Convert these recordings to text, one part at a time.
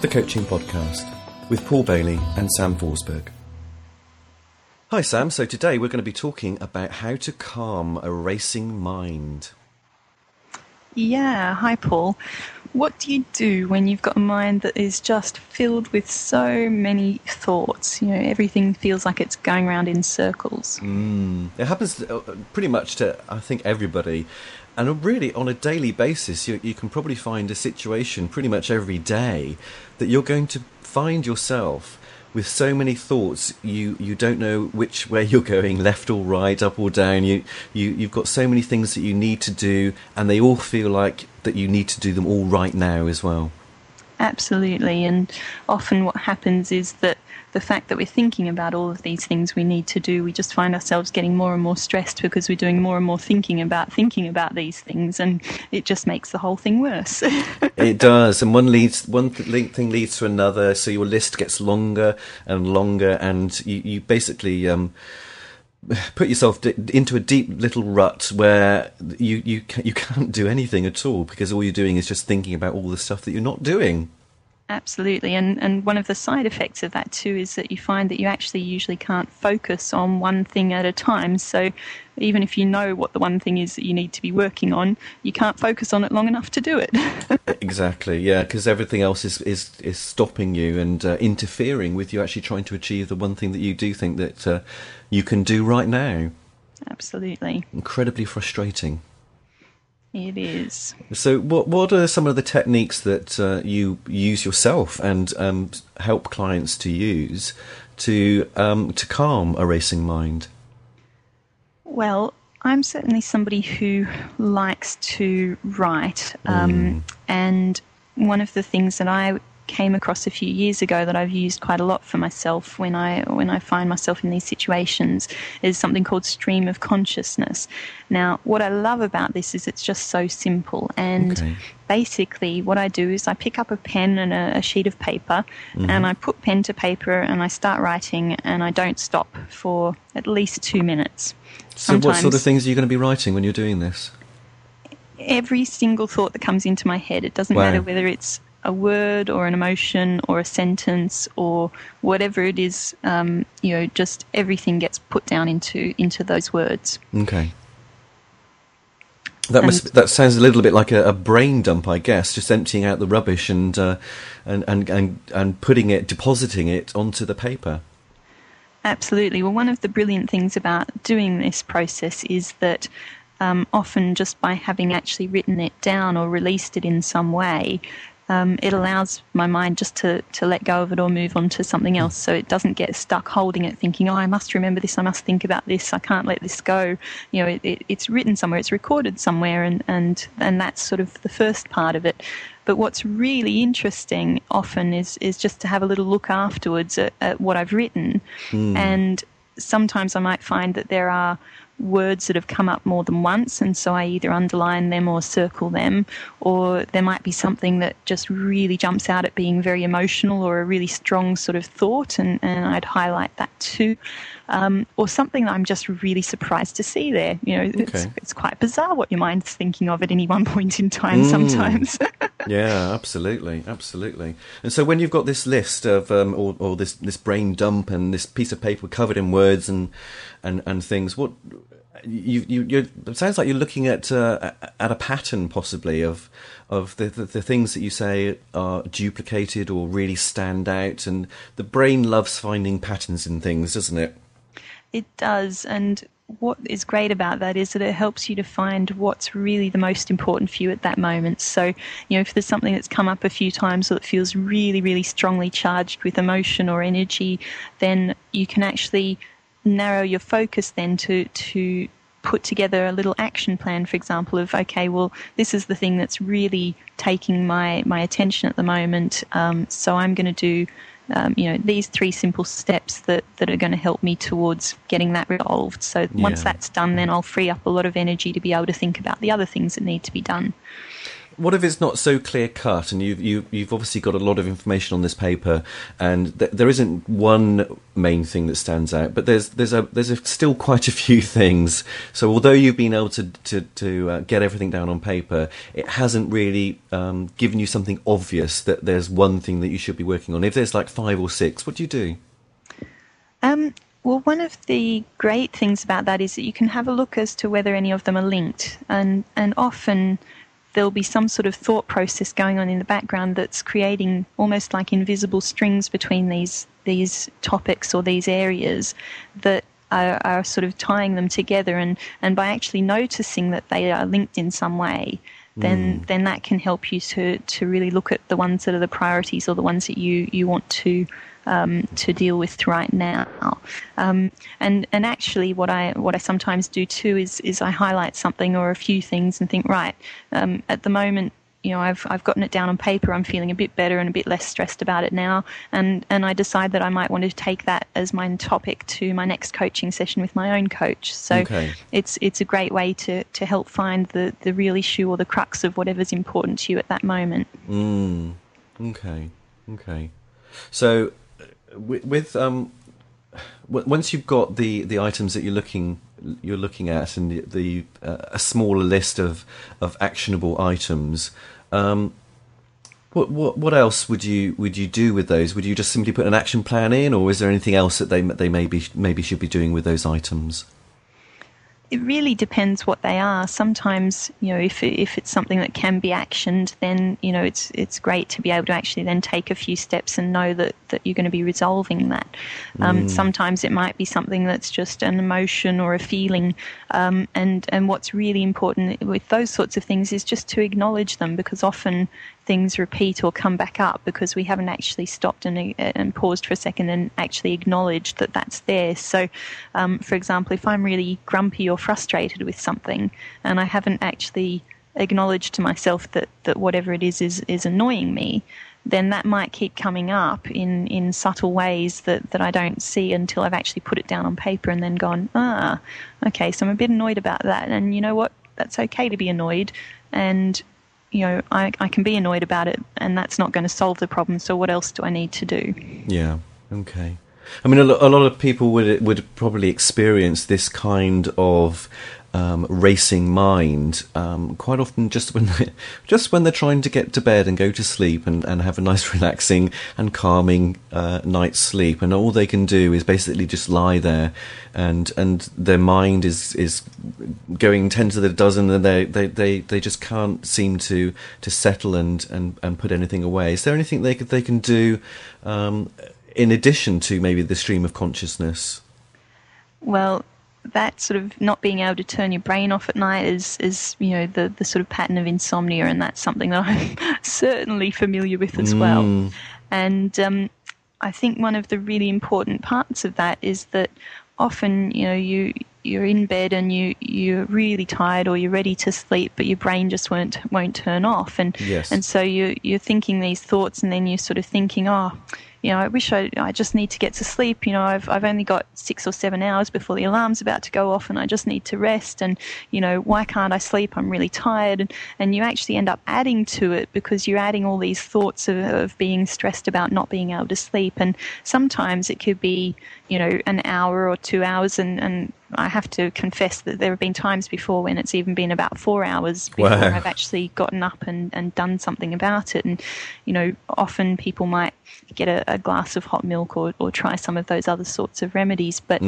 The Coaching Podcast with Paul Bailey and Sam Forsberg. Hi Sam, so today we're going to be talking about how to calm a racing mind. Yeah, hi Paul. What do you do when you've got a mind that is just filled with so many thoughts? You know, everything feels like it's going around in circles. It happens pretty much to, I think, everybody. And really, on a daily basis, you can probably find a situation pretty much every day that you're going to find yourself with so many thoughts, you don't know which way you're going, left or right, up or down. You've got so many things that you need to do, and they all feel like that you need to do them all right now as well. Absolutely, and often what happens is that the fact that we're thinking about all of these things we need to do, we just find ourselves getting more and more stressed because we're doing more and more thinking about these things, and it just makes the whole thing worse. It does, and one thing leads to another, so your list gets longer and longer, and you basically put yourself into a deep little rut where you can't do anything at all because all you're doing is just thinking about all the stuff that you're not doing. Absolutely, and one of the side effects of that too is that you find that you actually usually can't focus on one thing at a time. So even if you know what the one thing is that you need to be working on, you can't focus on it long enough to do it. Exactly, yeah, because everything else is stopping you and interfering with you actually trying to achieve the one thing that you do think that you can do right now. Absolutely. Incredibly frustrating. It is. So what are some of the techniques that you use yourself and help clients to use to calm a racing mind? Well, I'm certainly somebody who likes to write. And one of the things that I came across a few years ago that I've used quite a lot for myself when I find myself in these situations is something called stream of consciousness. Now, what I love about this is it's just so simple. And basically what I do is I pick up a pen and a sheet of paper and I put pen to paper and I start writing and I don't stop for at least 2 minutes. Sometimes, so what sort of things are you going to be writing when you're doing this? Every single thought that comes into my head. It doesn't matter whether it's a word or an emotion or a sentence or whatever it is, just everything gets put down into those words. Okay. That sounds a little bit like a brain dump, I guess, just emptying out the rubbish and depositing it onto the paper. Absolutely. Well, one of the brilliant things about doing this process is that often just by having actually written it down or released it in some way, it allows my mind just to let go of it or move on to something else, so it doesn't get stuck holding it thinking, I must remember this, I must think about this, I can't let this go. You know, it's written somewhere, it's recorded somewhere, and that's sort of the first part of it. But what's really interesting often is just to have a little look afterwards at what I've written. And sometimes I might find that there are words that have come up more than once, and so I either underline them or circle them, or there might be something that just really jumps out at being very emotional or a really strong sort of thought, and I'd highlight that too, or something that I'm just really surprised to see there. You know, it's quite bizarre what your mind's thinking of at any one point in time sometimes. Yeah, absolutely. And so when you've got this list of or this brain dump and this piece of paper covered in words and things, what you're, it sounds like you're looking at a pattern possibly of the things that you say are duplicated or really stand out, and the brain loves finding patterns in things, doesn't it? It does, and what is great about that is that it helps you to find what's really the most important for you at that moment. So, you know, if there's something that's come up a few times or that feels really, really strongly charged with emotion or energy, then you can actually narrow your focus then to put together a little action plan, for example, of, okay, well, this is the thing that's really taking my attention at the moment, so I'm going to do these 3 simple steps that are going to help me towards getting that resolved. So once that's done, then I'll free up a lot of energy to be able to think about the other things that need to be done. What if it's not so clear cut? And you've obviously got a lot of information on this paper, and there isn't one main thing that stands out, but there's still quite a few things. So although you've been able to get everything down on paper, it hasn't really given you something obvious that there's one thing that you should be working on. If there's like 5 or 6, what do you do? Well, one of the great things about that is that you can have a look as to whether any of them are linked, and often there'll be some sort of thought process going on in the background that's creating almost like invisible strings between these topics or these areas that are sort of tying them together, and by actually noticing that they are linked in some way, then that can help you to really look at the ones that are the priorities or the ones that you want to deal with right now. And actually what I sometimes do too is I highlight something or a few things and think, right, at the moment, you know, I've gotten it down on paper, I'm feeling a bit better and a bit less stressed about it now, and I decide that I might want to take that as my topic to my next coaching session with my own coach. So okay. It's a great way to help find the real issue or the crux of whatever's important to you at that moment. Okay. So With once you've got the items that you're looking at and a smaller list of actionable items, what else would you do with those? Would you just simply put an action plan in, or is there anything else that they maybe should be doing with those items? It really depends what they are. Sometimes, you know, if it's something that can be actioned, then, you know, it's great to be able to actually then take a few steps and know that you're going to be resolving that. Sometimes it might be something that's just an emotion or a feeling. And what's really important with those sorts of things is just to acknowledge them, because often things repeat or come back up because we haven't actually stopped and paused for a second and actually acknowledged that that's there. So, for example, if I'm really grumpy or frustrated with something and I haven't actually acknowledged to myself that whatever it is annoying me, then that might keep coming up in subtle ways that I don't see until I've actually put it down on paper and then gone, okay, so I'm a bit annoyed about that. And you know what? That's okay to be annoyed. And, you know, I can be annoyed about it, and that's not going to solve the problem. So what else do I need to do? Yeah. Okay. I mean, a lot of people would probably experience this kind of racing mind quite often just when they're trying to get to bed and go to sleep and have a nice relaxing and calming night's sleep, and all they can do is basically just lie there, and their mind is going 10 to the dozen, and they just can't seem to settle and put anything away. Is there anything they can do in addition to maybe the stream of consciousness? Well, that sort of not being able to turn your brain off at night is, you know, the sort of pattern of insomnia, and that's something that I'm certainly familiar with as well. And I think one of the really important parts of that is that often, you know, you're in bed and you're really tired or you're ready to sleep, but your brain just won't turn off, and yes. And so you're thinking these thoughts, and then you're sort of thinking, you know, I wish I just need to get to sleep. You know, I've only got 6 or 7 hours before the alarm's about to go off, and I just need to rest. And, you know, why can't I sleep? I'm really tired. And you actually end up adding to it, because you're adding all these thoughts of being stressed about not being able to sleep. And sometimes it could be, you know, an hour or 2 hours. And I have to confess that there have been times before when it's even been about 4 hours before I've actually gotten up and done something about it. And, you know, often people might get a glass of hot milk or try some of those other sorts of remedies. But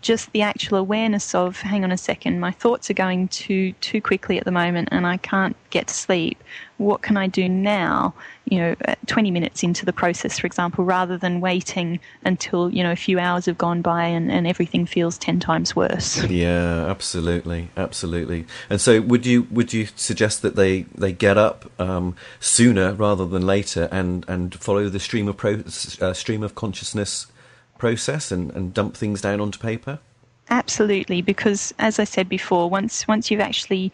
just the actual awareness of, hang on a second, my thoughts are going too quickly at the moment and I can't get to sleep. What can I do now, you know, 20 minutes into the process, for example, rather than waiting until, you know, a few hours have gone by and everything feels 10 times worse. Yeah, absolutely. And so would you suggest that they get up sooner rather than later and follow the stream of consciousness process and dump things down onto paper? Absolutely, because as I said before, once you've actually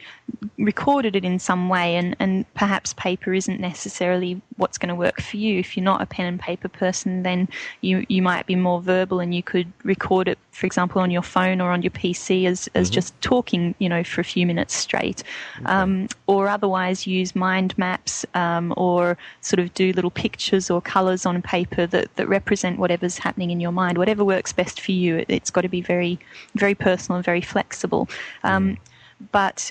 recorded it in some way, and perhaps paper isn't necessarily what's going to work for you. If you're not a pen and paper person, then you might be more verbal, and you could record it, for example, on your phone or on your PC as mm-hmm. just talking, for a few minutes straight. Okay. Or otherwise use mind maps or sort of do little pictures or colours on paper that represent whatever's happening in your mind. Whatever works best for you, it's got to be very, very personal and very flexible. But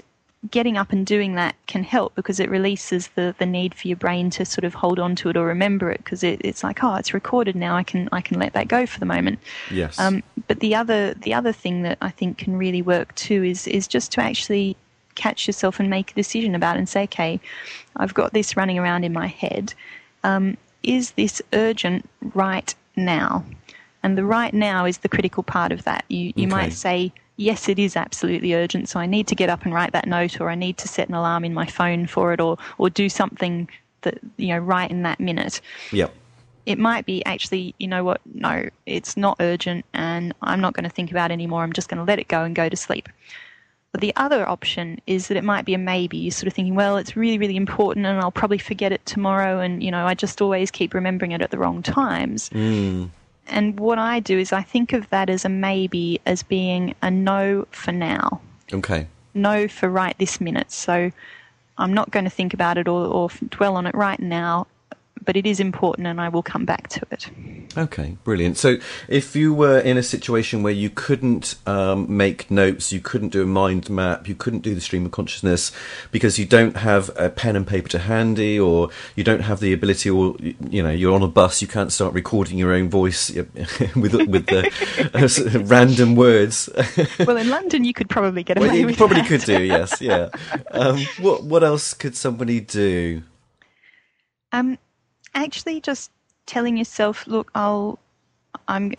getting up and doing that can help, because it releases the need for your brain to sort of hold on to it or remember it, because it's like, oh, it's recorded now, I can let that go for the moment. Yes. But the other thing that I think can really work too is just to actually catch yourself and make a decision about it and say, okay, I've got this running around in my head. Is this urgent right now? And the right now is the critical part of that. You might say, yes, it is absolutely urgent, so I need to get up and write that note, or I need to set an alarm in my phone for it, or do something that, right in that minute. Yep. It might be actually, you know what, no, it's not urgent and I'm not going to think about it anymore. I'm just going to let it go and go to sleep. But the other option is that it might be a maybe. You're sort of thinking, well, it's really, really important and I'll probably forget it tomorrow, and, I just always keep remembering it at the wrong times. Mm. And what I do is I think of that as a maybe as being a no for now. Okay. No for right this minute. So I'm not going to think about it or dwell on it right now, but it is important and I will come back to it. Okay, brilliant. So if you were in a situation where you couldn't make notes, you couldn't do a mind map, you couldn't do the stream of consciousness because you don't have a pen and paper to handy, or you don't have the ability, or you're on a bus, you can't start recording your own voice with the random words. Well, in London you could probably get away with that. You probably could do, yes, yeah. What else could somebody do? Actually just telling yourself, look, I know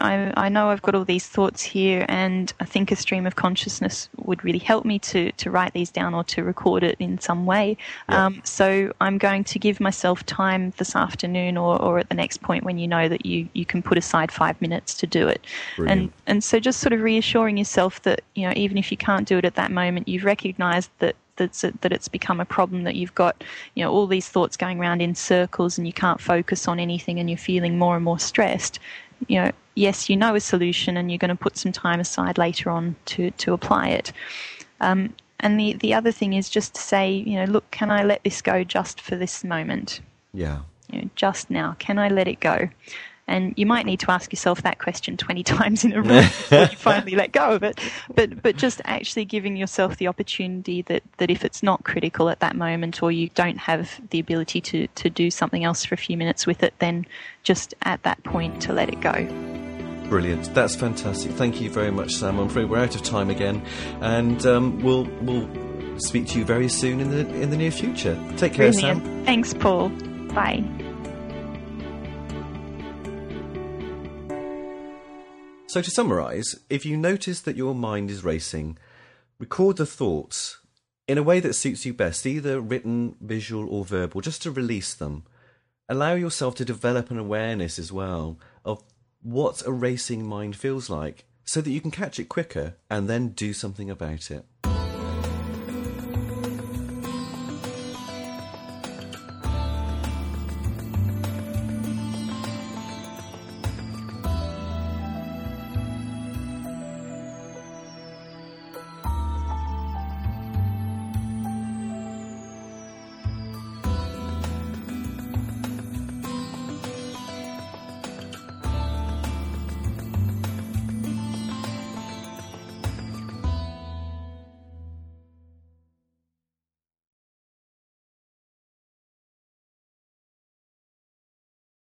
I've got all these thoughts here, and I think a stream of consciousness would really help me to write these down or to record it in some way. Yeah. So I'm going to give myself time this afternoon or at the next point when you know that you can put aside 5 minutes to do it. Brilliant. And so just sort of reassuring yourself that, even if you can't do it at that moment, you've recognised that it's become a problem, that you've got all these thoughts going around in circles and you can't focus on anything and you're feeling more and more stressed. Yes, a solution, and you're going to put some time aside later on to apply it. And the other thing is just to say, look, can I let this go just for this moment? Yeah. Just now, can I let it go? And you might need to ask yourself that question 20 times in a row before you finally let go of it. But just actually giving yourself the opportunity that if it's not critical at that moment, or you don't have the ability to do something else for a few minutes with it, then just at that point to let it go. Brilliant. That's fantastic. Thank you very much, Sam. I'm afraid we're out of time again. And we'll speak to you very soon in the near future. Take care, brilliant. Sam. Thanks, Paul. Bye. So to summarise, if you notice that your mind is racing, record the thoughts in a way that suits you best, either written, visual or verbal, just to release them. Allow yourself to develop an awareness as well of what a racing mind feels like so that you can catch it quicker and then do something about it.